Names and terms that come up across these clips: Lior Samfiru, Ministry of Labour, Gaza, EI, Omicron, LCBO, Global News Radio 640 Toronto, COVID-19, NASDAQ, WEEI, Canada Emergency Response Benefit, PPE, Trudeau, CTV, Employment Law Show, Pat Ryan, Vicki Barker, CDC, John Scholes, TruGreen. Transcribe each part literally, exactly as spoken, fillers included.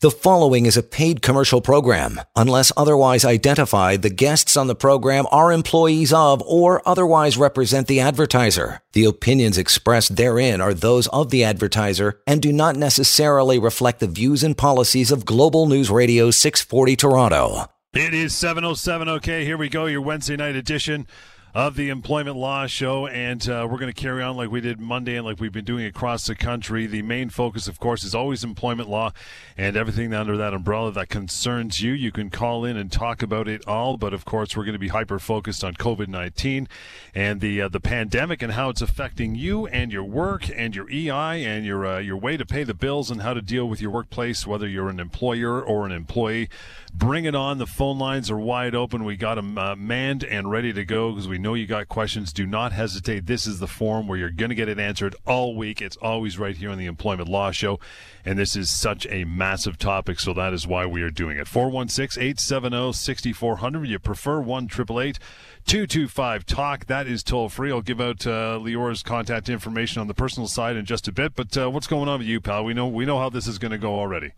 The following is a paid commercial program. Unless otherwise identified, the guests on the program are employees of or otherwise represent the advertiser. The opinions expressed therein are those of the advertiser and do not necessarily reflect the views and policies of Global News Radio six forty Toronto. It is seven oh seven. Okay, here we go, your Wednesday night edition of the Employment Law Show, and uh, we're going to carry on like we did Monday and like we've been doing across the country. The main focus, of course, is always employment law and everything under that umbrella that concerns you. You can call in and talk about it all, but of course we're going to be hyper-focused on covid nineteen and the uh, the pandemic and how it's affecting you and your work and your E I and your, uh, your way to pay the bills and how to deal with your workplace, whether you're an employer or an employee. Bring it on. The phone lines are wide open. We got them uh, manned and ready to go because we know you got questions. Do not hesitate. This is the forum where you're going to get it answered all week. It's always right here on the Employment Law Show, and this is such a massive topic, so that is why we are doing it. four one six, eight seven zero, six four zero zero. You prefer one triple eight two two five talk. That is toll-free. I'll give out uh, Lior's contact information on the personal side in just a bit, but uh, what's going on with you, pal? We know, we know how this is going to go already.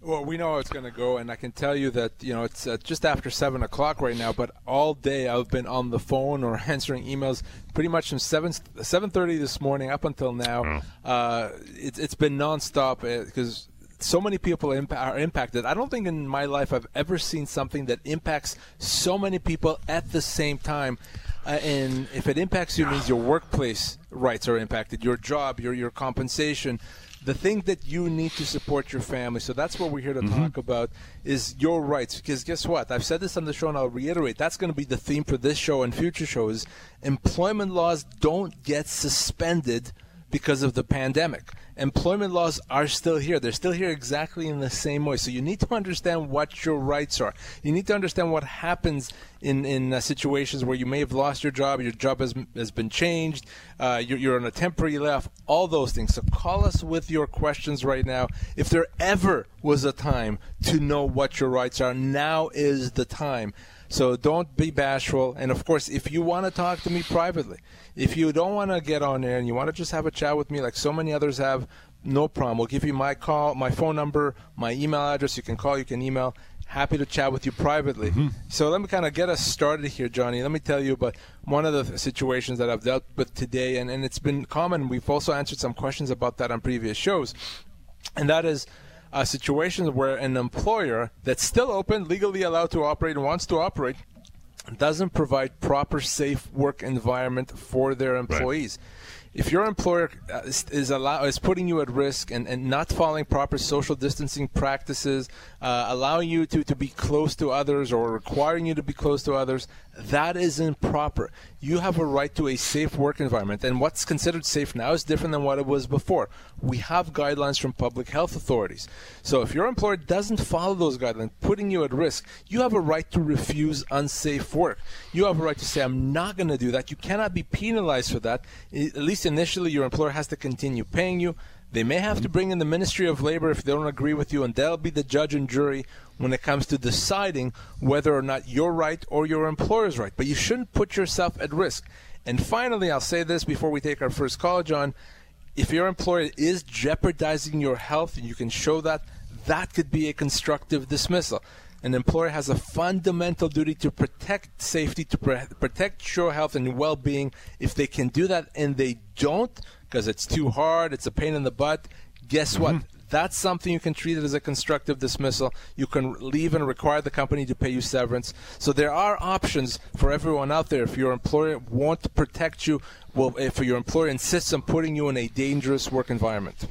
Well, we know how it's going to go, and I can tell you that, you know, it's uh, just after seven o'clock right now, but all day I've been on the phone or answering emails pretty much from seven, seven thirty this morning up until now. Oh. Uh, it, it's been nonstop because so many people imp- are impacted. I don't think in my life I've ever seen something that impacts so many people at the same time. Uh, and if it impacts you, it means your workplace rights are impacted, your job, your your compensation, the thing that you need to support your family. So that's what we're here to mm-hmm. talk about is your rights. Because guess what? I've said this on the show, and I'll reiterate. That's going to be the theme for this show and future shows. Employment laws don't get suspended because of the pandemic. Employment laws are still here. They're still here exactly in the same way. So you need to understand what your rights are. You need to understand what happens in, in uh, situations where you may have lost your job, your job has has been changed, uh, you're, you're on a temporary layoff, all those things. So call us with your questions right now. If there ever was a time to know what your rights are, now is the time. So don't be bashful. And, of course, if you want to talk to me privately, if you don't want to get on air and you want to just have a chat with me like so many others have, no problem. We'll give you my call, my phone number, my email address. You can call, you can email. Happy to chat with you privately. Mm-hmm. So let me kind of get us started here, Johnny. Let me tell you about one of the situations that I've dealt with today, and, and it's been common. We've also answered some questions about that on previous shows, and that is Uh, situations where an employer that's still open, legally allowed to operate, and wants to operate, doesn't provide proper safe work environment for their employees. Right. If your employer is is, allow, is putting you at risk and, and not following proper social distancing practices, uh, allowing you to, to be close to others or requiring you to be close to others, that is improper. You have a right to a safe work environment, and what's considered safe now is different than what it was before. We have guidelines from public health authorities. So if your employer doesn't follow those guidelines, putting you at risk, you have a right to refuse unsafe work. You have a right to say, I'm not going to do that. You cannot be penalized for that. At least initially, your employer has to continue paying you. They may have to bring in the Ministry of Labour if they don't agree with you, and they'll be the judge and jury when it comes to deciding whether or not you're right or your employer's right. But you shouldn't put yourself at risk. And finally, I'll say this before we take our first call, John. If your employer is jeopardizing your health and you can show that, that could be a constructive dismissal. An employer has a fundamental duty to protect safety, to pre- protect your health and well-being. If they can do that and they don't, because it's too hard, it's a pain in the butt, guess what? Mm-hmm. That's something you can treat it as a constructive dismissal. You can leave and require the company to pay you severance. So there are options for everyone out there. If your employer won't protect you, well, if your employer insists on putting you in a dangerous work environment.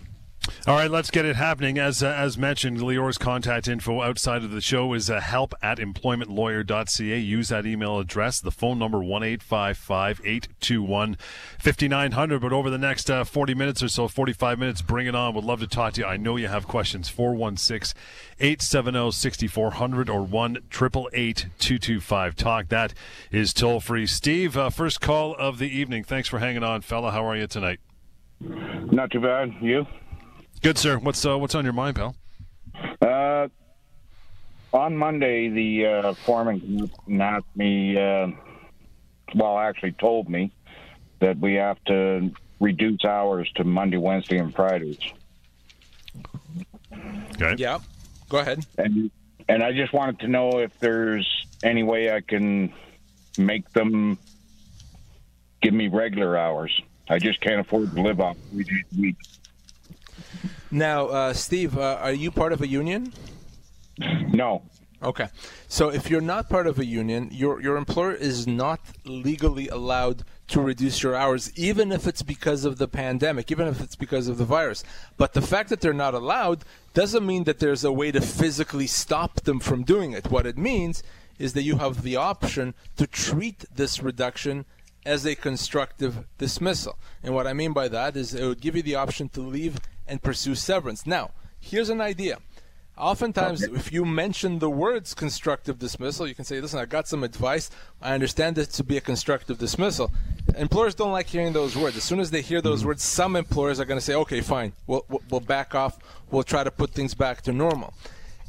All right, let's get it happening. As uh, as mentioned, Lior's contact info outside of the show is uh, help at employment lawyer dot c a. Use that email address. The phone number, one eight five five, eight two one, five nine zero zero. But over the next uh, forty minutes or so, forty-five minutes, bring it on. Would love to talk to you. I know you have questions. four one six, eight seven zero, six four zero zero or one eight eight eight, two two five, talk. That is toll-free. Steve, uh, first call of the evening. Thanks for hanging on, fella. How are you tonight? Not too bad. You? Good, sir. What's uh, what's on your mind, pal? Uh, on Monday, the uh, foreman group asked me, uh, well, actually told me that we have to reduce hours to Monday, Wednesday, and Fridays. Okay. Yeah. Go ahead. And and I just wanted to know if there's any way I can make them give me regular hours. I just can't afford to live off three days a week. Now, uh, Steve, uh, are you part of a union? No. Okay. So if you're not part of a union, your your employer is not legally allowed to reduce your hours, even if it's because of the pandemic, even if it's because of the virus. But the fact that they're not allowed doesn't mean that there's a way to physically stop them from doing it. What it means is that you have the option to treat this reduction as a constructive dismissal. And what I mean by that is it would give you the option to leave and pursue severance. Now, here's an idea. Oftentimes, if you mention the words constructive dismissal, you can say, listen, I got some advice. I understand it to be a constructive dismissal. Employers don't like hearing those words. As soon as they hear those words, some employers are going to say, okay, fine, we'll, we'll back off. We'll try to put things back to normal.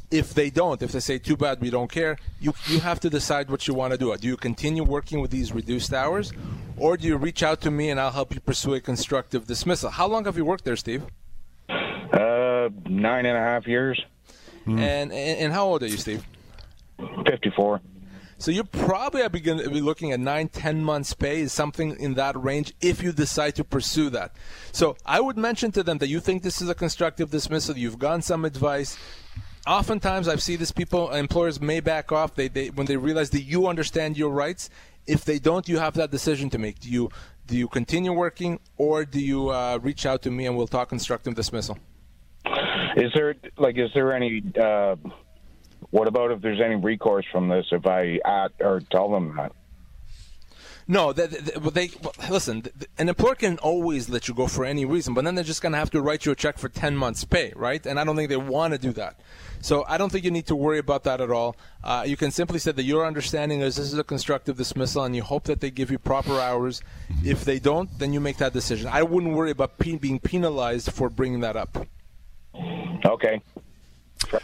If they don't, if they say, too bad, we don't care, you, you have to decide what you want to do. Do you continue working with these reduced hours, or do you reach out to me and I'll help you pursue a constructive dismissal? How long have you worked there, Steve? Uh, nine and a half years. Mm. And, and how old are you, Steve? fifty-four. So you're probably going to be looking at nine, ten months' pay, is something in that range, if you decide to pursue that. So I would mention to them that you think this is a constructive dismissal. You've gotten some advice. Oftentimes, I've seen this. People, employers may back off they, they, when they realize that you understand your rights. If they don't, you have that decision to make. Do you do you continue working, or do you uh, reach out to me and we'll talk constructive dismissal? Is there like is there any? Uh, what about if there's any recourse from this? If I act or tell them that? No, they, they, they listen. An employer can always let you go for any reason, but then they're just going to have to write you a check for ten months' pay, right? And I don't think they want to do that. So I don't think you need to worry about that at all. Uh, you can simply say that your understanding is this is a constructive dismissal, and you hope that they give you proper hours. If they don't, then you make that decision. I wouldn't worry about pe- being penalized for bringing that up. Okay.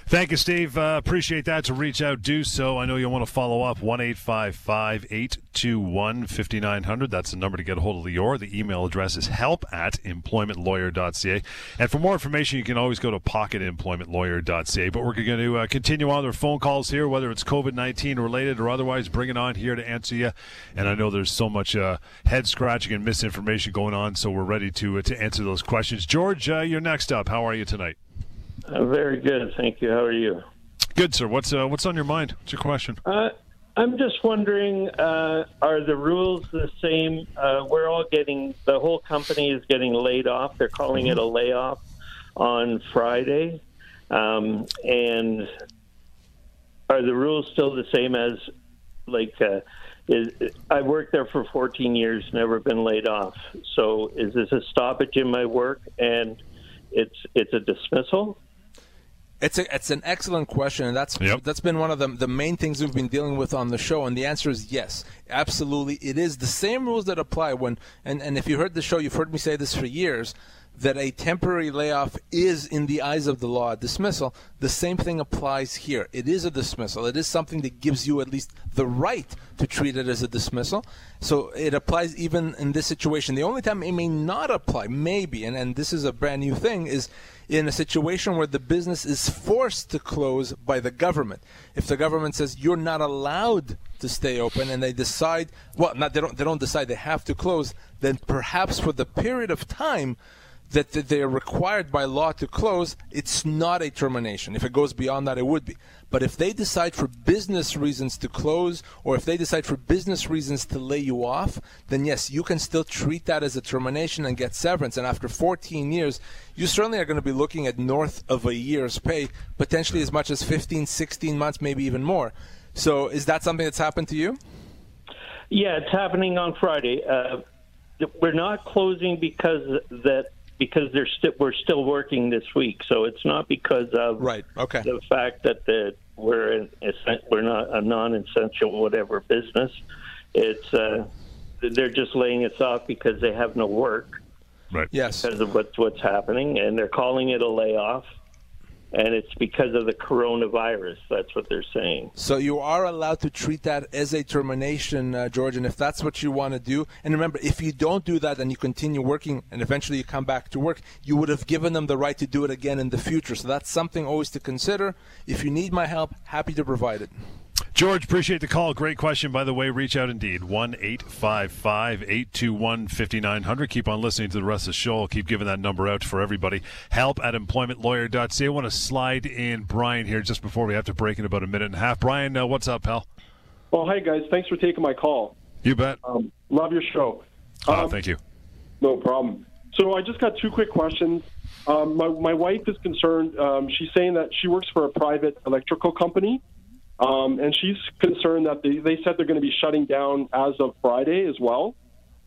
Thank you, Steve. Uh, appreciate that. To reach out, do so. I know you'll want to follow up. one eight five five, eight two one, five nine zero zero. That's the number to get a hold of Lior. The email address is help at employment lawyer dot c a. And for more information, you can always go to pocket employment lawyer dot c a. But we're going to uh, continue on their phone calls here, whether it's COVID nineteen related or otherwise, bring it on here to answer you. And I know there's so much uh, head scratching and misinformation going on, so we're ready to, uh, to answer those questions. George, uh, you're next up. How are you tonight? Uh, very good, thank you. How are you? Good, sir. What's uh, what's on your mind? What's your question? Uh, I'm just wondering, uh, are the rules the same? Uh, we're all getting, the whole company is getting laid off. They're calling it a layoff on Friday. Um, and are the rules still the same as, like, uh, is, I worked there for fourteen years, never been laid off. So is this a stoppage in my work and it's it's a dismissal? It's a, it's an excellent question, and that's yep. that's been one of the, the main things we've been dealing with on the show, and the answer is yes, absolutely. It is the same rules that apply when, and, and if you heard the show, you've heard me say this for years, that a temporary layoff is, in the eyes of the law, a dismissal. The same thing applies here. It is a dismissal. It is something that gives you at least the right to treat it as a dismissal. So it applies even in this situation. The only time it may not apply, maybe, and, and this is a brand new thing, is in a situation where the business is forced to close by the government. If the government says you're not allowed to stay open and they decide, well, not they don't, they don't decide, they have to close, then perhaps for the period of time that they're required by law to close, it's not a termination. If it goes beyond that, it would be. But if they decide for business reasons to close, or if they decide for business reasons to lay you off, then yes, you can still treat that as a termination and get severance. And after fourteen years, you certainly are going to be looking at north of a year's pay, potentially as much as fifteen, sixteen months, maybe even more. So is that something that's happened to you? Yeah, it's happening on Friday. Uh, we're not closing because that Because they're st- we're still working this week, so it's not because of right. okay. the fact that the, we're an, we're not a non-essential whatever business. It's uh, they're just laying us off because they have no work, right? Yes, because of what's what's happening, and they're calling it a layoff. and it's because of the coronavirus. That's what they're saying. So you are allowed to treat that as a termination, uh, George, and if that's what you want to do, and remember, if you don't do that and you continue working and eventually you come back to work, you would have given them the right to do it again in the future. So that's something always to consider. If you need my help, happy to provide it. George, appreciate the call. Great question, by the way. Reach out indeed. one eight five five, eight two one, five nine zero zero. Keep on listening to the rest of the show. I'll keep giving that number out for everybody. Help at employment lawyer dot c a. I want to slide in Brian here just before we have to break in about a minute and a half. Brian, uh, what's up, pal? Well, hi, guys. Thanks for taking my call. You bet. Um, love your show. Um, oh, thank you. No problem. So I just got two quick questions. Um, my, my wife is concerned. Um, she's saying that she works for a private electrical company. Um, and she's concerned that they, they said they're going to be shutting down as of Friday as well.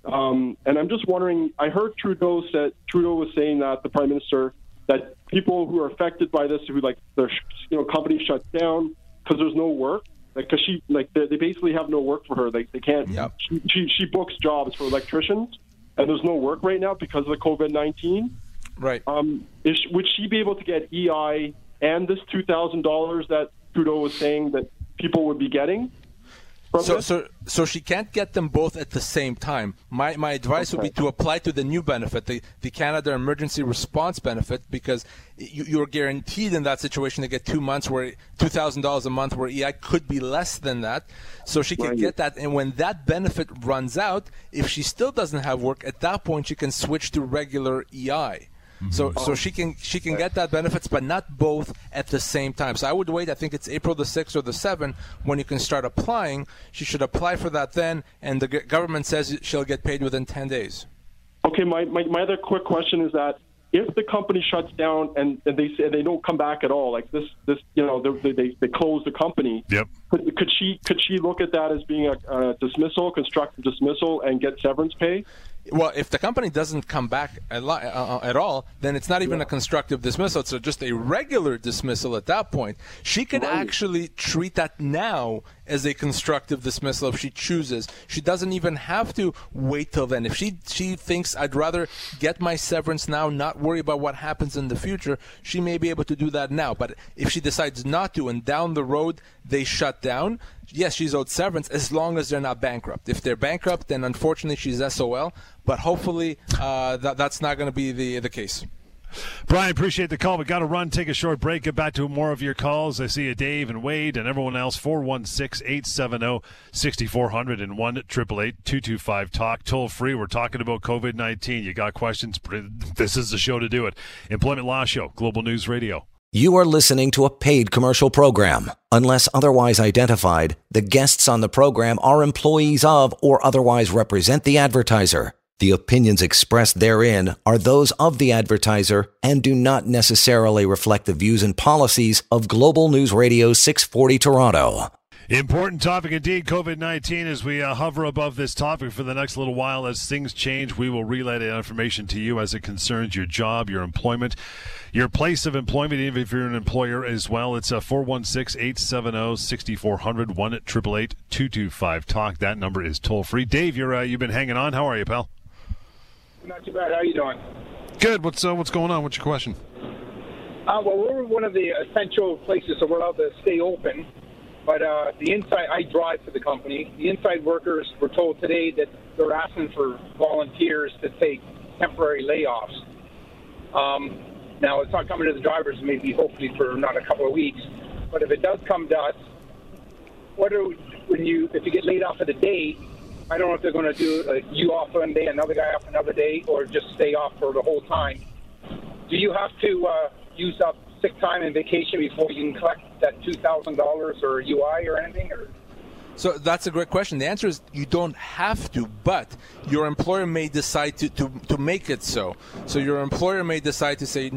Um, and I'm just wondering, I heard Trudeau said, Trudeau was saying that, the Prime Minister, that people who are affected by this, who like their you know, company shut down because there's no work, like because she like they, they basically have no work for her. Like they can't. Yep. She, she she books jobs for electricians, and there's no work right now because of the COVID nineteen. Right. Um, is, would she be able to get E I and this two thousand dollars that Trudeau was saying that people would be getting? So, so so she can't get them both at the same time. My my advice okay. would be to apply to the new benefit, the, the Canada Emergency Response Benefit, because you, you're guaranteed in that situation to get two months where two thousand dollars a month, where E I could be less than that. So she can right. get that. And when that benefit runs out, if she still doesn't have work, at that point she can switch to regular E I. Mm-hmm. So so she can she can get that benefits, but not both at the same time. So I would wait. I think it's April the sixth or the seventh when you can start applying. She should apply for that then, and the government says she'll get paid within ten days. Okay, my, my, my other quick question is that if the company shuts down and, and they say they don't come back at all, like this, this you know, they they, they close the company, yep. could, could she could she look at that as being a, a dismissal, constructive dismissal, and get severance pay? Well, if the company doesn't come back at, li- uh, at all, then it's not even yeah. a constructive dismissal. It's just a regular dismissal at that point. She can right. actually treat that now as a constructive dismissal if she chooses. She doesn't even have to wait till then. If she, she thinks, I'd rather get my severance now, not worry about what happens in the future, she may be able to do that now. But if she decides not to and down the road they shut down, yes, she's owed severance as long as they're not bankrupt. If they're bankrupt, then unfortunately she's S O L, but hopefully uh, that, that's not going to be the, the case. Brian, appreciate the call. We got to run, take a short break, get back to more of your calls. I see you, Dave and Wade and everyone else, four one six, eight seven zero, six four zero zero and one eight eight eight, two two five, talk, toll free. We're talking about COVID nineteen. You got questions? This is the show to do it. Employment Law Show, Global News Radio. You are listening to a paid commercial program. Unless otherwise identified, the guests on the program are employees of or otherwise represent the advertiser. The opinions expressed therein are those of the advertiser and do not necessarily reflect the views and policies of Global News Radio six forty Toronto. Important topic indeed, COVID nineteen, as we uh, hover above this topic for the next little while. As things change, we will relay that information to you as it concerns your job, your employment, your place of employment, even if you're an employer as well. It's uh, four one six, eight seven zero, six four zero zero, one eight eight eight, two two five, talk. That number is toll-free. Dave, you're, uh, you've been hanging on. How are you, pal? Not too bad. How are you doing? Good. What's uh, what's going on? What's your question? Uh, well, we're one of the essential places that we're allowed to stay open. But uh, the inside, I drive for the company. The inside workers were told today that they're asking for volunteers to take temporary layoffs. Um, now, it's not coming to the drivers, maybe hopefully for not a couple of weeks. But if it does come to us, what do when you if you get laid off for the day? I don't know if they're going to do like, you off one day, another guy off another day, or just stay off for the whole time. Do you have to uh, use up sick time and vacation before you can collect that two thousand dollars or U I or anything? Or? So that's a great question. The answer is you don't have to, but your employer may decide to, to, to make it so. So your employer may decide to say,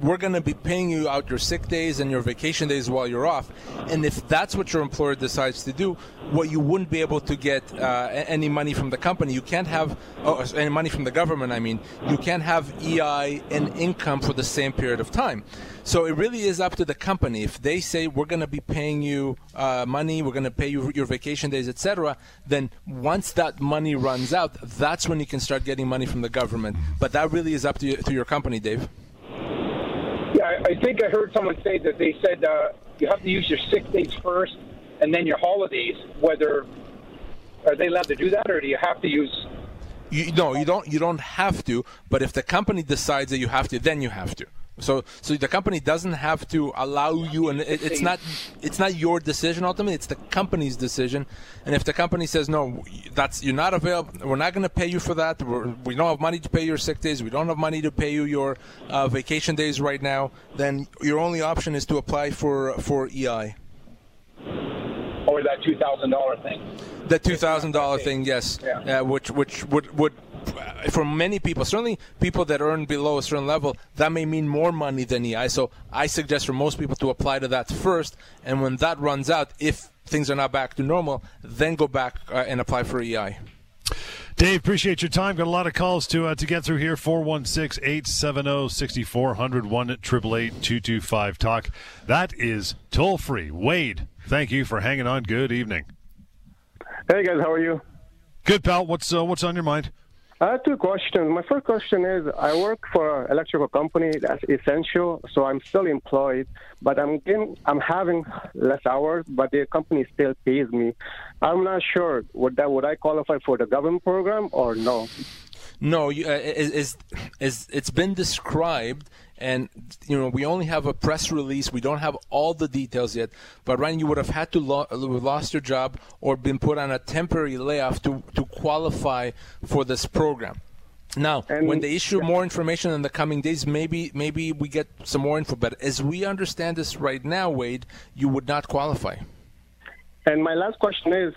we're going to be paying you out your sick days and your vacation days while you're off. And if that's what your employer decides to do, well, you wouldn't be able to get uh, any money from the company. You can't have oh, any money from the government, I mean. You can't have E I and income for the same period of time. So it really is up to the company. If they say, we're going to be paying you uh, money, we're going to pay you your vacation days, et cetera, then once that money runs out, that's when you can start getting money from the government. But that really is up to, you, to your company, Dave. Yeah, I, I think I heard someone say that they said uh, you have to use your sick days first and then your holidays. Whether are they allowed to do that, or do you have to use? You, no, you don't. You don't have to. But if the company decides that you have to, then you have to. So, so the company doesn't have to allow you, and it, it's not, it's not your decision ultimately. It's the company's decision. And if the company says no, that's you're not available. We're not going to pay you for that. We're, we don't have money to pay your sick days. We don't have money to pay you your uh, vacation days right now. Then your only option is to apply for for E I. Or that two thousand dollar thing. The two thousand dollar thing, yes, yeah. uh, which which would would. For many people, certainly people that earn below a certain level, that may mean more money than E I. So I suggest for most people to apply to that first, and when that runs out, if things are not back to normal, then go back uh, and apply for E I. Dave, appreciate your time. Got a lot of calls to uh, to get through here. four one six, eight seven zero, six four zero zero, one eight eight eight, two two five, talk. That is toll-free. Wade, thank you for hanging on. Good evening. Hey, guys. How are you? Good, pal. What's uh, what's on your mind? I have two questions. My first question is, I work for an electrical company that's essential, so I'm still employed, but I'm getting, I'm having less hours, but the company still pays me. I'm not sure, would that would I qualify for the government program or no? No, you, uh, is, is, is, it's been described, and you know we only have a press release. We don't have all the details yet. But Ryan, you would have had to lo- lost your job or been put on a temporary layoff to, to qualify for this program. Now, and when they issue more information in the coming days, maybe maybe we get some more info. But as we understand this right now, Wade, you would not qualify. And my last question is,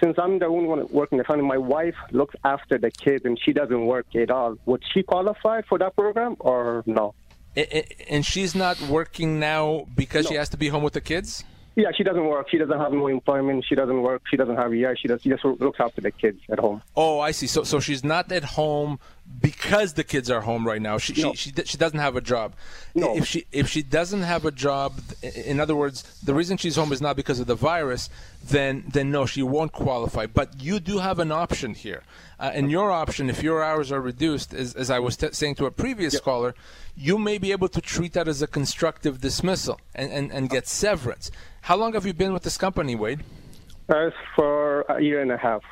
since I'm the only one working the family, my wife looks after the kids and she doesn't work at all. Would she qualify for that program or no? It, it, and she's not working now because no. She has to be home with the kids? Yeah, she doesn't work. She doesn't have no employment. She doesn't work. She doesn't have a year. She, does, she just looks after the kids at home. Oh, I see. So so she's not at home because the kids are home right now. She no. she, she she doesn't have a job. No. If she if she doesn't have a job, in other words, the reason she's home is not because of the virus, then then no, she won't qualify. But you do have an option here. Uh, and your option, if your hours are reduced, as, as I was t- saying to a previous yep. caller, you may be able to treat that as a constructive dismissal and, and, and get severance. How long have you been with this company, Wade? Uh, for a year and a half.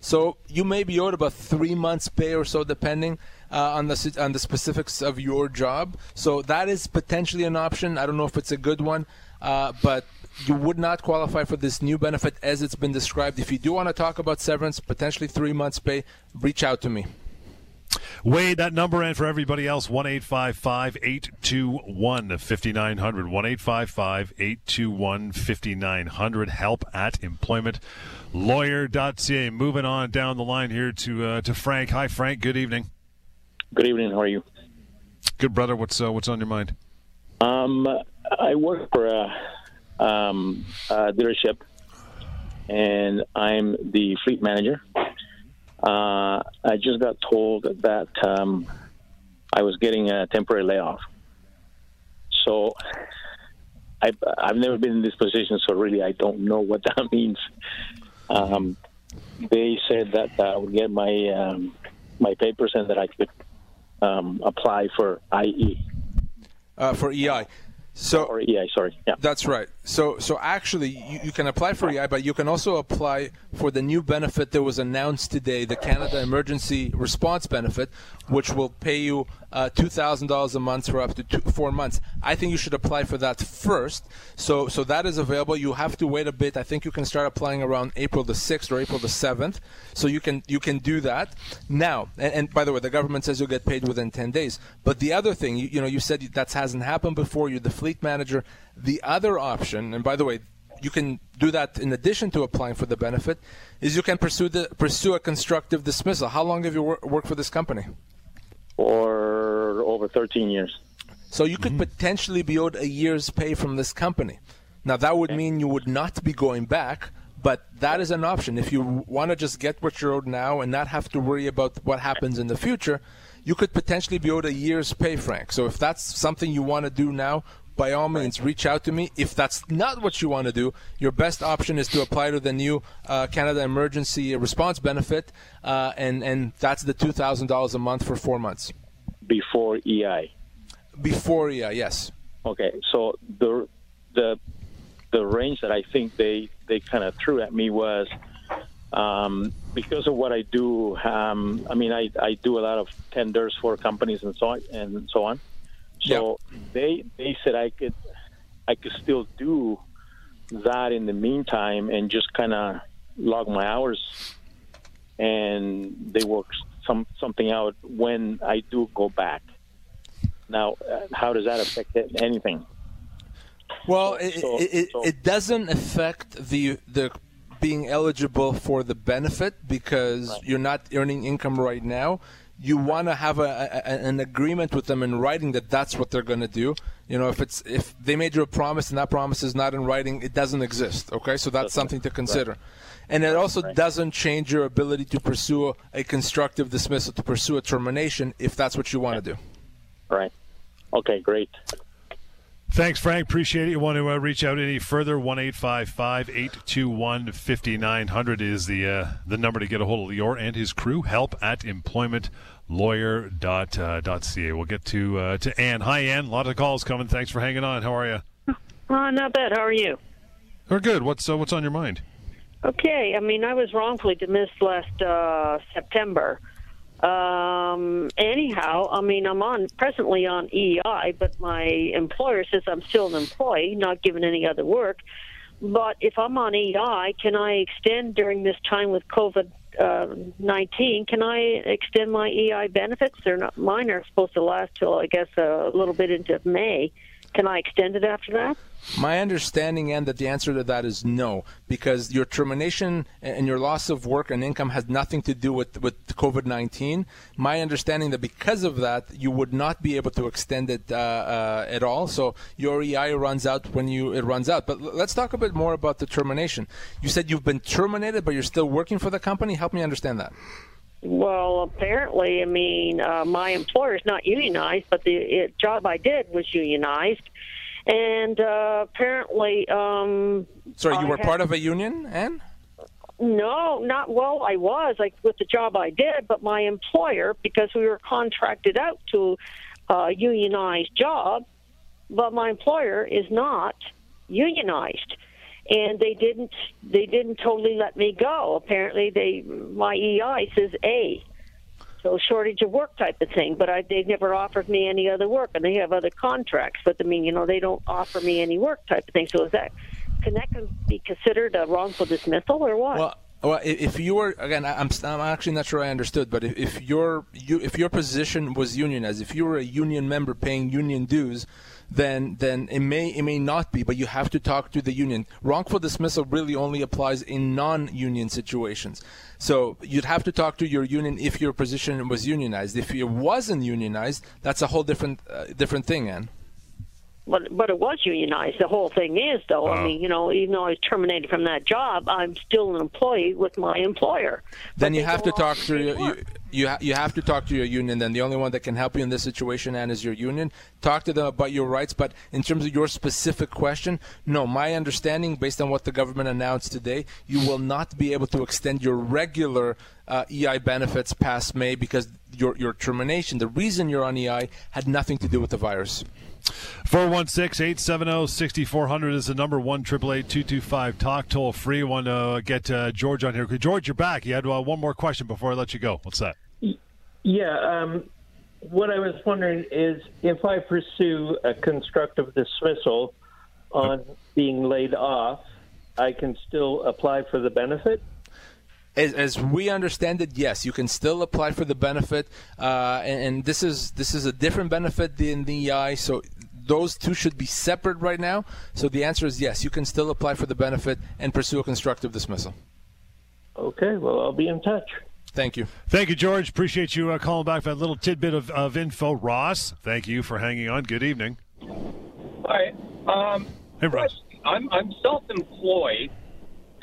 So you may be owed about three months' pay or so, depending uh, on the on the specifics of your job. So that is potentially an option. I don't know if it's a good one, uh, but you would not qualify for this new benefit as it's been described. If you do want to talk about severance, potentially three months' pay, reach out to me. Wade, that number, and for everybody else, one eight five five, eight two one, five nine zero zero, one eight five five, eight two one, five nine zero zero, help at employment lawyer dot c a. Moving on down the line here to uh, to Frank. Hi, Frank. Good evening. Good evening. How are you? Good, brother. What's uh, what's on your mind? Um, I work for a, um, a dealership, and I'm the fleet manager. Uh, I just got told that um, I was getting a temporary layoff. So I've, I've never been in this position, so really I don't know what that means. Um, they said that I would get my um, my papers and that I could um, apply for I E. Uh, for E I. So, or E I, sorry. Yeah. That's right. So, so actually, you, you can apply for E I, but you can also apply for the new benefit that was announced today, the Canada Emergency Response Benefit, which will pay you uh, two thousand dollars a month for up to two, four months. I think you should apply for that first. So, so that is available. You have to wait a bit. I think you can start applying around April the sixth or April the seventh. So you can you can do that now. And, and by the way, the government says you'll get paid within ten days. But the other thing, you, you know, you said that hasn't happened before. You're the fleet manager. The other option, and by the way, you can do that in addition to applying for the benefit, is you can pursue the pursue a constructive dismissal. How long have you wor- worked for this company? For over thirteen years. So you could mm-hmm. potentially be owed a year's pay from this company. Now that would okay. mean you would not be going back, but that is an option. If you want to just get what you're owed now and not have to worry about what happens in the future, you could potentially be owed a year's pay, Frank. So if that's something you want to do now, by all means, reach out to me. If that's not what you want to do, your best option is to apply to the new uh, Canada Emergency Response Benefit, uh, and, and that's the two thousand dollars a month for four months. Before E I? Before E I, yes. Okay, so the the the range that I think they they kind of threw at me was um, because of what I do. Um, I mean, I, I do a lot of tenders for companies and so on, and so on. So yeah. they they said I could I could still do that in the meantime and just kind of log my hours, and they work some something out when I do go back. Now, uh, how does that affect it, anything? Well, so, it, so, it, so. it doesn't affect the the being eligible for the benefit because right. you're not earning income right now. You want to have a, a, an agreement with them in writing that that's what they're going to do. You know, if it's if they made you a promise and that promise is not in writing, it doesn't exist. Okay, so that's something to consider. Right. And it also right. doesn't change your ability to pursue a, a constructive dismissal, to pursue a termination, if that's what you want to do. Right. Okay, great. Thanks, Frank. Appreciate it. You want to uh, reach out any further, one eight five five, eight two one, five nine zero zero is the uh, the number to get a hold of Lior and his crew. Help at employment lawyer dot c a. We'll get to uh, to Ann. Hi, Ann. A lot of calls coming. Thanks for hanging on. How are you? Uh, not bad. How are you? We're good. What's, uh, what's on your mind? Okay. I mean, I was wrongfully dismissed last uh, September. Um, anyhow, I mean, I'm on presently on E I, but my employer says I'm still an employee, not given any other work. But if I'm on E I, can I extend during this time with COVID nineteen? Uh, can I extend my E I benefits? They're not, mine are supposed to last till, I guess, a little bit into May. Can I extend it after that? My understanding, Ann, that the answer to that is no, because your termination and your loss of work and income has nothing to do with, with COVID nineteen. My understanding that because of that, you would not be able to extend it uh, uh, at all. So your E I runs out when you it runs out. But let's talk a bit more about the termination. You said you've been terminated, but you're still working for the company. Help me understand that. Well, apparently, I mean, uh, my employer is not unionized, but the it, job I did was unionized. And uh, apparently... Um, Sorry, you I were had, part of a union, Ann? No, not well, I was, like, with the job I did, but my employer, because we were contracted out to a unionized job, but my employer is not unionized. And they didn't they didn't totally let me go. Apparently, they my E I says A, so shortage of work type of thing. But I, they've never offered me any other work, and they have other contracts. But I mean, you know, they don't offer me any work type of thing. So is that can that be considered a wrongful dismissal or what? Well, well, if you were again, I'm I'm actually not sure I understood. But if, if your you if your position was unionized, if you were a union member paying union dues, then then it may it may not be, but you have to talk to the union. Wrongful dismissal really only applies in non-union situations. So you'd have to talk to your union if your position was unionized. If it wasn't unionized, that's a whole different uh, different thing, Ann. But, but it was unionized. The whole thing is, though, uh-huh. I mean, you know, even though I was terminated from that job, I'm still an employee with my employer. Then you have to talk to your, you, you, ha- you have to talk to your union. Then the only one that can help you in this situation, Ann, is your union. Talk to them about your rights. But in terms of your specific question, no, my understanding, based on what the government announced today, you will not be able to extend your regular uh, E I benefits past May because your your termination, the reason you're on E I, had nothing to do with the virus. four one six, eight seven zero, six four zero zero is the number. One triple eight two two five talk toll free. Want to get uh, George on here. George, you're back. You had uh, one more question before I let you go. What's that? Yeah. Um, what I was wondering is if I pursue a constructive dismissal on okay. being laid off, I can still apply for the benefit? As, as we understand it, yes, you can still apply for the benefit, uh, and, and this is this is a different benefit than the E I, so those two should be separate right now. So the answer is yes, you can still apply for the benefit and pursue a constructive dismissal. Okay, well, I'll be in touch. Thank you. Thank you, George. Appreciate you uh, calling back for that little tidbit of, of info. Ross, thank you for hanging on. Good evening. Hi. Um, hey, Ross. I'm, I'm self-employed.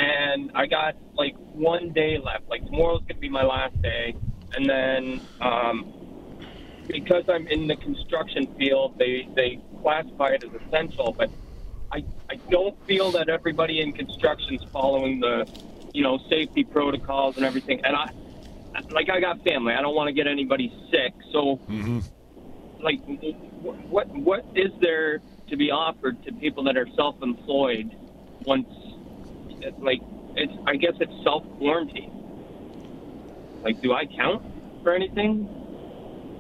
And I got, like, one day left. Like, tomorrow's going to be my last day. And then um, because I'm in the construction field, they, they classify it as essential. But I, I don't feel that everybody in construction's following the, you know, safety protocols and everything. And, I like, I got family. I don't want to get anybody sick. So, mm-hmm. like, what what is there to be offered to people that are self-employed once, like, it's, I guess it's self-quarantine. Like, do I count for anything?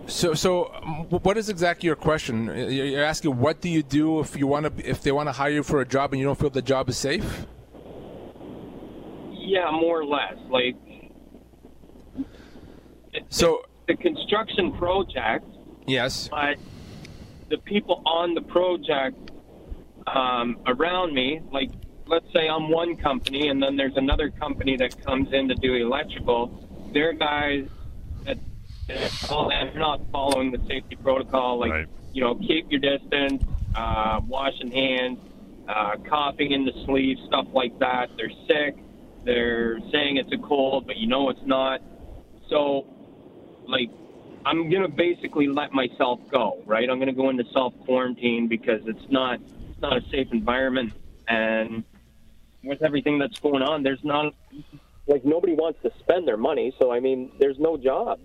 So, so what is exactly your question? You're asking, what do you do if you want to, if they want to hire you for a job and you don't feel the job is safe? Yeah, more or less. Like, so the construction project. Yes. But the people on the project um, around me, like, let's say I'm one company, and then there's another company that comes in to do electrical. They're guys that are not following the safety protocol, like, right. you know, keep your distance, uh, washing hands, uh, coughing in the sleeve, stuff like that. They're sick. They're saying it's a cold, but you know it's not. So, like, I'm going to basically let myself go, right? I'm going to go into self-quarantine because it's not, it's not a safe environment. And with everything that's going on, there's not, like, nobody wants to spend their money. So, I mean, there's no job.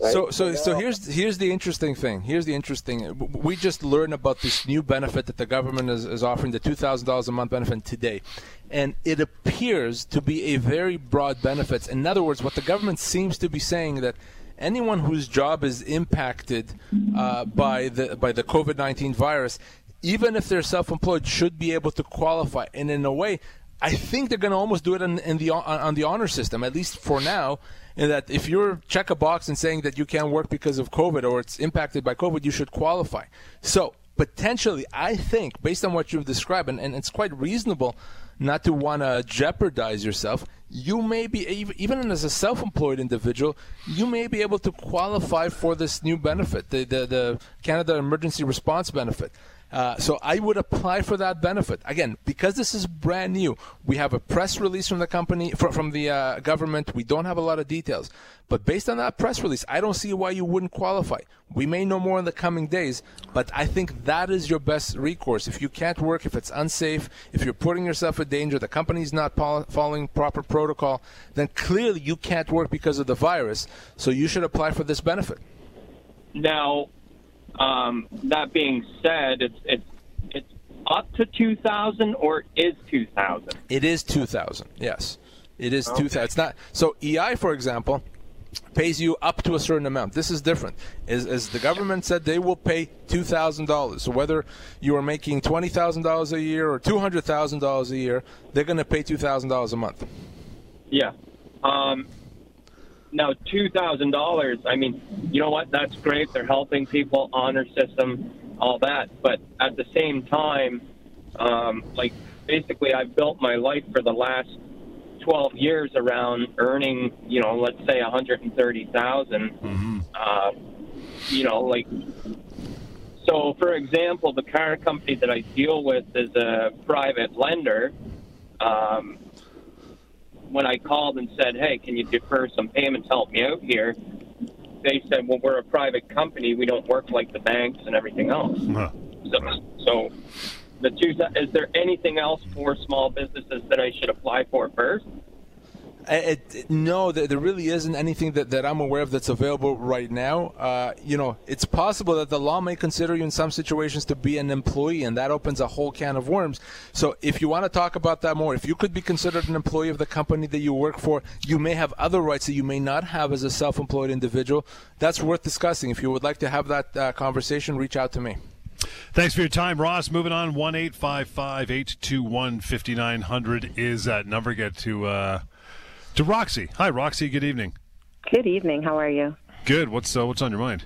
Right? So, so, so here's here's the interesting thing. Here's the interesting. We just learned about this new benefit that the government is, is offering, the two thousand dollars a month benefit today, and it appears to be a very broad benefit. In other words, what the government seems to be saying that anyone whose job is impacted uh, by the by the COVID nineteen virus, even if they're self-employed, should be able to qualify. And in a way, I think they're going to almost do it in, in the, on the honor system, at least for now, in that if you're check a box and saying that you can't work because of COVID or it's impacted by COVID, you should qualify. So potentially, I think, based on what you've described, and, and it's quite reasonable not to want to jeopardize yourself, you may be, even as a self-employed individual, you may be able to qualify for this new benefit, the, the, the Canada Emergency Response Benefit. Uh, so I would apply for that benefit. Again, because this is brand new, we have a press release from the company, from, from the uh, government. We don't have a lot of details. But based on that press release, I don't see why you wouldn't qualify. We may know more in the coming days, but I think that is your best recourse. If you can't work, if it's unsafe, if you're putting yourself in danger, the company's not pol- following proper protocol, then clearly you can't work because of the virus. So you should apply for this benefit. Now, Um, that being said, it's it's it's up to two thousand or is two thousand? It is two thousand. Yes, it is okay. two thousand. It's not so. E I, for example, pays you up to a certain amount. This is different. As, as the government said, they will pay two thousand dollars. So whether you are making twenty thousand dollars a year or two hundred thousand dollars a year, they're going to pay two thousand dollars a month. Yeah. Um, Now, two thousand dollars, I mean, you know what? That's great. They're helping people, honor system, all that. But at the same time, um, like, basically, I've built my life for the last twelve years around earning, you know, let's say one hundred thirty thousand dollars. Mm-hmm. Uh, you know, like, so, for example, the car company that I deal with is a private lender. Um When I called and said, hey, can you defer some payments, help me out here? They said, well, we're a private company. We don't work like the banks and everything else. Huh. So, so the two, is there anything else for small businesses that I should apply for first? It, it, no, there, there really isn't anything that, that I'm aware of that's available right now. Uh, you know, it's possible that the law may consider you in some situations to be an employee, and that opens a whole can of worms. So if you want to talk about that more, if you could be considered an employee of the company that you work for, you may have other rights that you may not have as a self-employed individual. That's worth discussing. If you would like to have that uh, conversation, reach out to me. Thanks for your time, Ross. Moving on, one eight five five, eight two one, five nine zero zero is that number. Get to... Uh... To Roxy. Hi, Roxy. Good evening. Good evening. How are you? Good. What's uh, what's on your mind?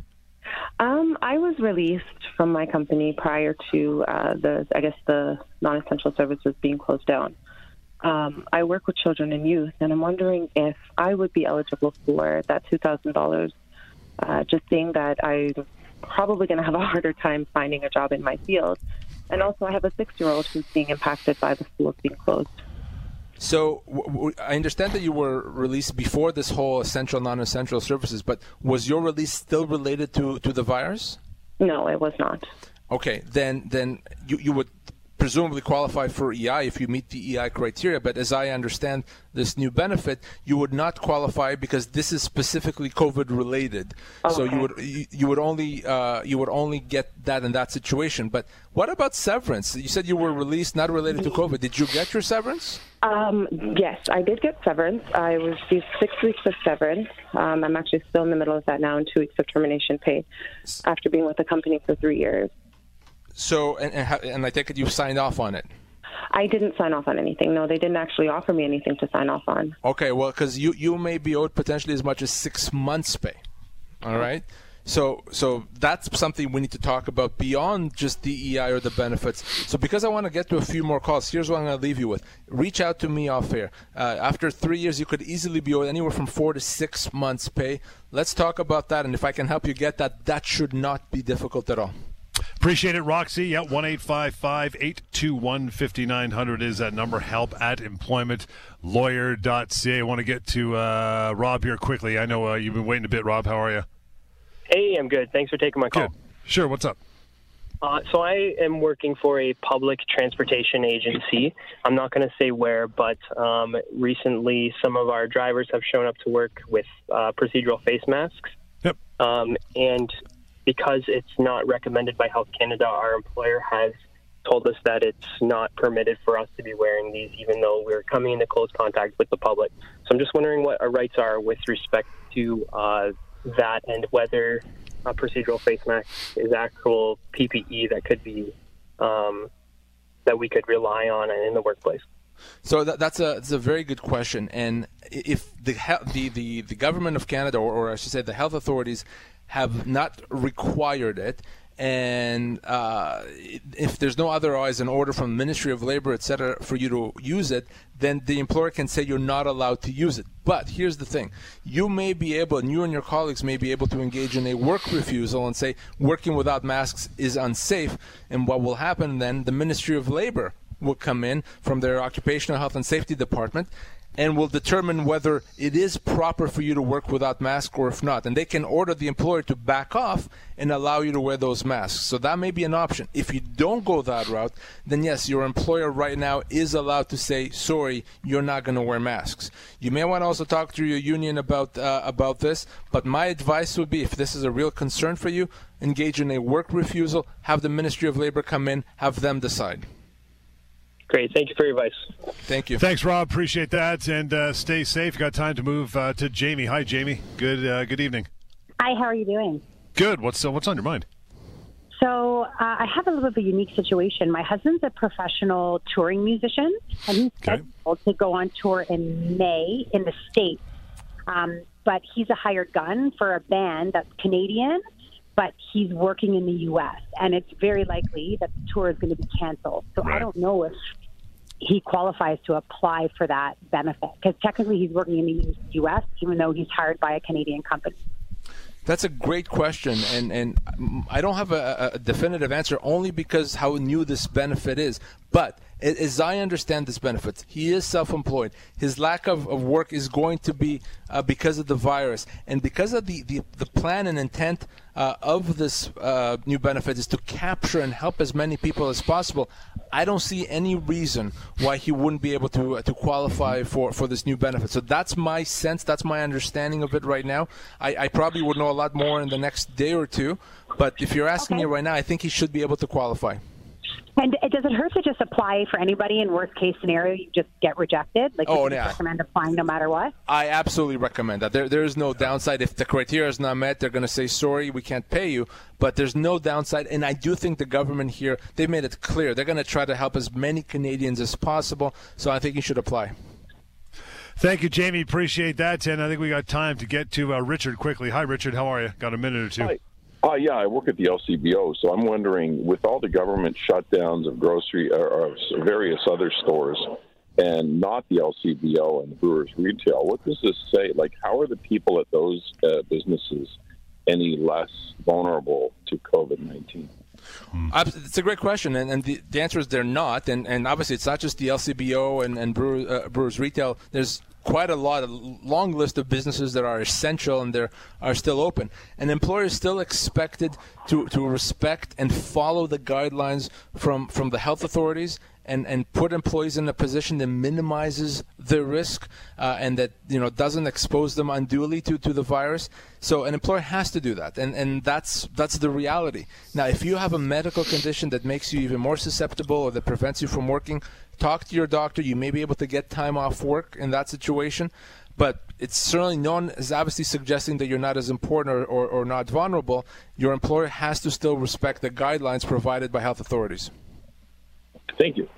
Um, I was released from my company prior to uh, the, I guess, the non-essential services being closed down. Um, I work with children and youth, and I'm wondering if I would be eligible for that two thousand dollars, uh, just seeing that I'm probably going to have a harder time finding a job in my field. And also I have a six-year-old who's being impacted by the schools being closed. So w- w- I understand that you were released before this whole essential, non-essential services, but was your release still related to, to the virus? No, it was not. Okay, then then you, you would presumably qualify for E I if you meet the E I criteria. But as I understand this new benefit, you would not qualify because this is specifically COVID related. Okay. So you would you, you would only uh, you would only get that in that situation. But what about severance? You said you were released not related to COVID. Did you get your severance? Um, yes, I did get severance. I was due six weeks of severance. Um, I'm actually still in the middle of that now, and two weeks of termination pay after being with the company for three years. So, and, and, and I take it you've signed off on it? I didn't sign off on anything. No, they didn't actually offer me anything to sign off on. Okay, well, because you, you may be owed potentially as much as six months' pay, all right? So so that's something we need to talk about beyond just the E I or the benefits. So because I want to get to a few more calls, here's what I'm going to leave you with. Reach out to me off air. Uh, after three years, you could easily be owed anywhere from four to six months' pay. Let's talk about that, and if I can help you get that, that should not be difficult at all. Appreciate it, Roxy. Yeah, one eight five five, eight two one, five nine zero zero is that number. Help at employment lawyer dot c a. I want to get to uh, Rob here quickly. I know uh, you've been waiting a bit, Rob. How are you? Hey, I'm good. Thanks for taking my call. Good. Sure. What's up? Uh, so I am working for a public transportation agency. I'm not going to say where, but um, recently some of our drivers have shown up to work with uh, procedural face masks. Yep. Um, and because it's not recommended by Health Canada, our employer has told us that it's not permitted for us to be wearing these, even though we're coming into close contact with the public. So I'm just wondering what our rights are with respect to uh, that, and whether a procedural face mask is actual P P E that could be um, that we could rely on in the workplace. So that, that's a that's a very good question. And if the the the, the government of Canada, or, or I should say the health authorities, have not required it, and uh, if there's no otherwise an order from the Ministry of Labour, et cetera, for you to use it, then the employer can say you're not allowed to use it. But here's the thing. You may be able, and you and your colleagues may be able to engage in a work refusal and say working without masks is unsafe. And what will happen then, the Ministry of Labour will come in from their Occupational Health and Safety Department and will determine whether it is proper for you to work without mask or if not. And they can order the employer to back off and allow you to wear those masks. So that may be an option. If you don't go that route, then yes, your employer right now is allowed to say, sorry, you're not going to wear masks. You may want to also talk to your union about uh, about this, but my advice would be, if this is a real concern for you, engage in a work refusal, have the Ministry of Labour come in, have them decide. Great. Thank you for your advice. Thank you. Thanks, Rob. Appreciate that. And uh, stay safe. Got time to move uh, to Jamie. Hi, Jamie. Good uh, good evening. Hi, how are you doing? Good. What's uh, what's on your mind? So uh, I have a little bit of a unique situation. My husband's a professional touring musician, and he's scheduled okay. to go on tour in May in the States. Um, but he's a hired gun for a band that's Canadian, but he's working in the U S, and it's very likely that the tour is going to be canceled. So right. I don't know if he qualifies to apply for that benefit, because technically he's working in the U S, even though he's hired by a Canadian company. That's a great question, and, and I don't have a, a definitive answer, only because how new this benefit is. But as I understand this benefit, he is self-employed. His lack of, of work is going to be uh, because of the virus. And because of the, the, the plan and intent uh, of this uh, new benefit is to capture and help as many people as possible, I don't see any reason why he wouldn't be able to uh, to qualify for, for this new benefit. So that's my sense. That's my understanding of it right now. I, I probably would know a lot more in the next day or two. But if you're asking okay. me right now, I think he should be able to qualify. And does it hurt to just apply for anybody? In worst case scenario, you just get rejected? Like, oh, yeah. recommend applying no matter what? I absolutely recommend that. There, there is no downside. If the criteria is not met, they're going to say, sorry, we can't pay you. But there's no downside. And I do think the government here, they've made it clear. They're going to try to help as many Canadians as possible. So I think you should apply. Thank you, Jamie. Appreciate that. And I think we got time to get to uh, Richard quickly. Hi, Richard. How are you? Got a minute or two. Hi. Uh, yeah, I work at the L C B O, so I'm wondering, with all the government shutdowns of grocery or, or various other stores, and not the L C B O and Brewers Retail, what does this say? Like, how are the people at those uh, businesses any less vulnerable to COVID nineteen? Mm. It's a great question, and, and the, the answer is they're not. And, and obviously, it's not just the L C B O and, and brewer, uh, Brewers Retail. There's quite a lot, a long list of businesses that are essential and they are still open. And employers still expected to, to respect and follow the guidelines from, from the health authorities and, and put employees in a position that minimizes the risk uh, and that, you know, doesn't expose them unduly to, to the virus. So an employer has to do that, and, and that's that's the reality. Now, if you have a medical condition that makes you even more susceptible or that prevents you from working, talk to your doctor. You may be able to get time off work in that situation, but it's certainly no one is obviously suggesting that you're not as important or, or, or not vulnerable. Your employer has to still respect the guidelines provided by health authorities. Thank you.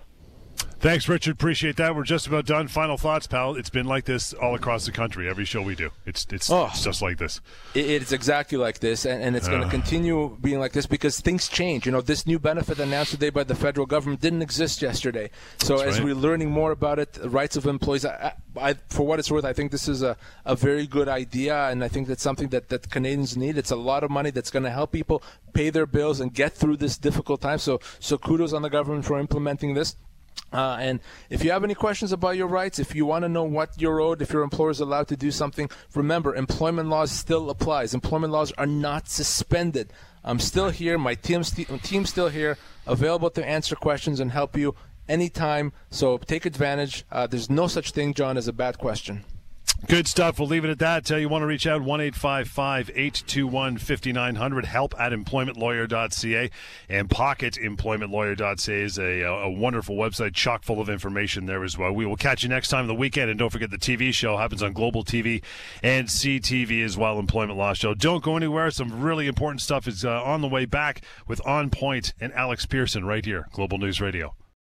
Thanks, Richard. Appreciate that. We're just about done. Final thoughts, pal. It's been like this all across the country. Every show we do, it's it's, oh, it's just like this. It's exactly like this, and, and it's uh. going to continue being like this because things change. You know, this new benefit announced today by the federal government didn't exist yesterday. So That's as right. we're learning more about it, the rights of employees, I, I, for what it's worth, I think this is a, a very good idea, and I think that's something that, that Canadians need. It's a lot of money that's going to help people pay their bills and get through this difficult time. So, so kudos on the government for implementing this. Uh, and if you have any questions about your rights, if you want to know what you're owed, if your employer is allowed to do something, remember, employment laws still applies. Employment laws are not suspended. I'm still here. My team's, team's still here, available to answer questions and help you anytime. So take advantage. Uh, there's no such thing, John, as a bad question. Good stuff. We'll leave it at that. Uh, you want to reach out, one eight five five, eight two one, five nine zero zero, help at employment lawyer dot c a, and pocket employment lawyer dot c a is a, a wonderful website, chock full of information there as well. We will catch you next time on the weekend, and don't forget the T V show happens on Global T V and C T V as well, Employment Law Show. Don't go anywhere. Some really important stuff is uh, on the way back with On Point and Alex Pearson right here, Global News Radio.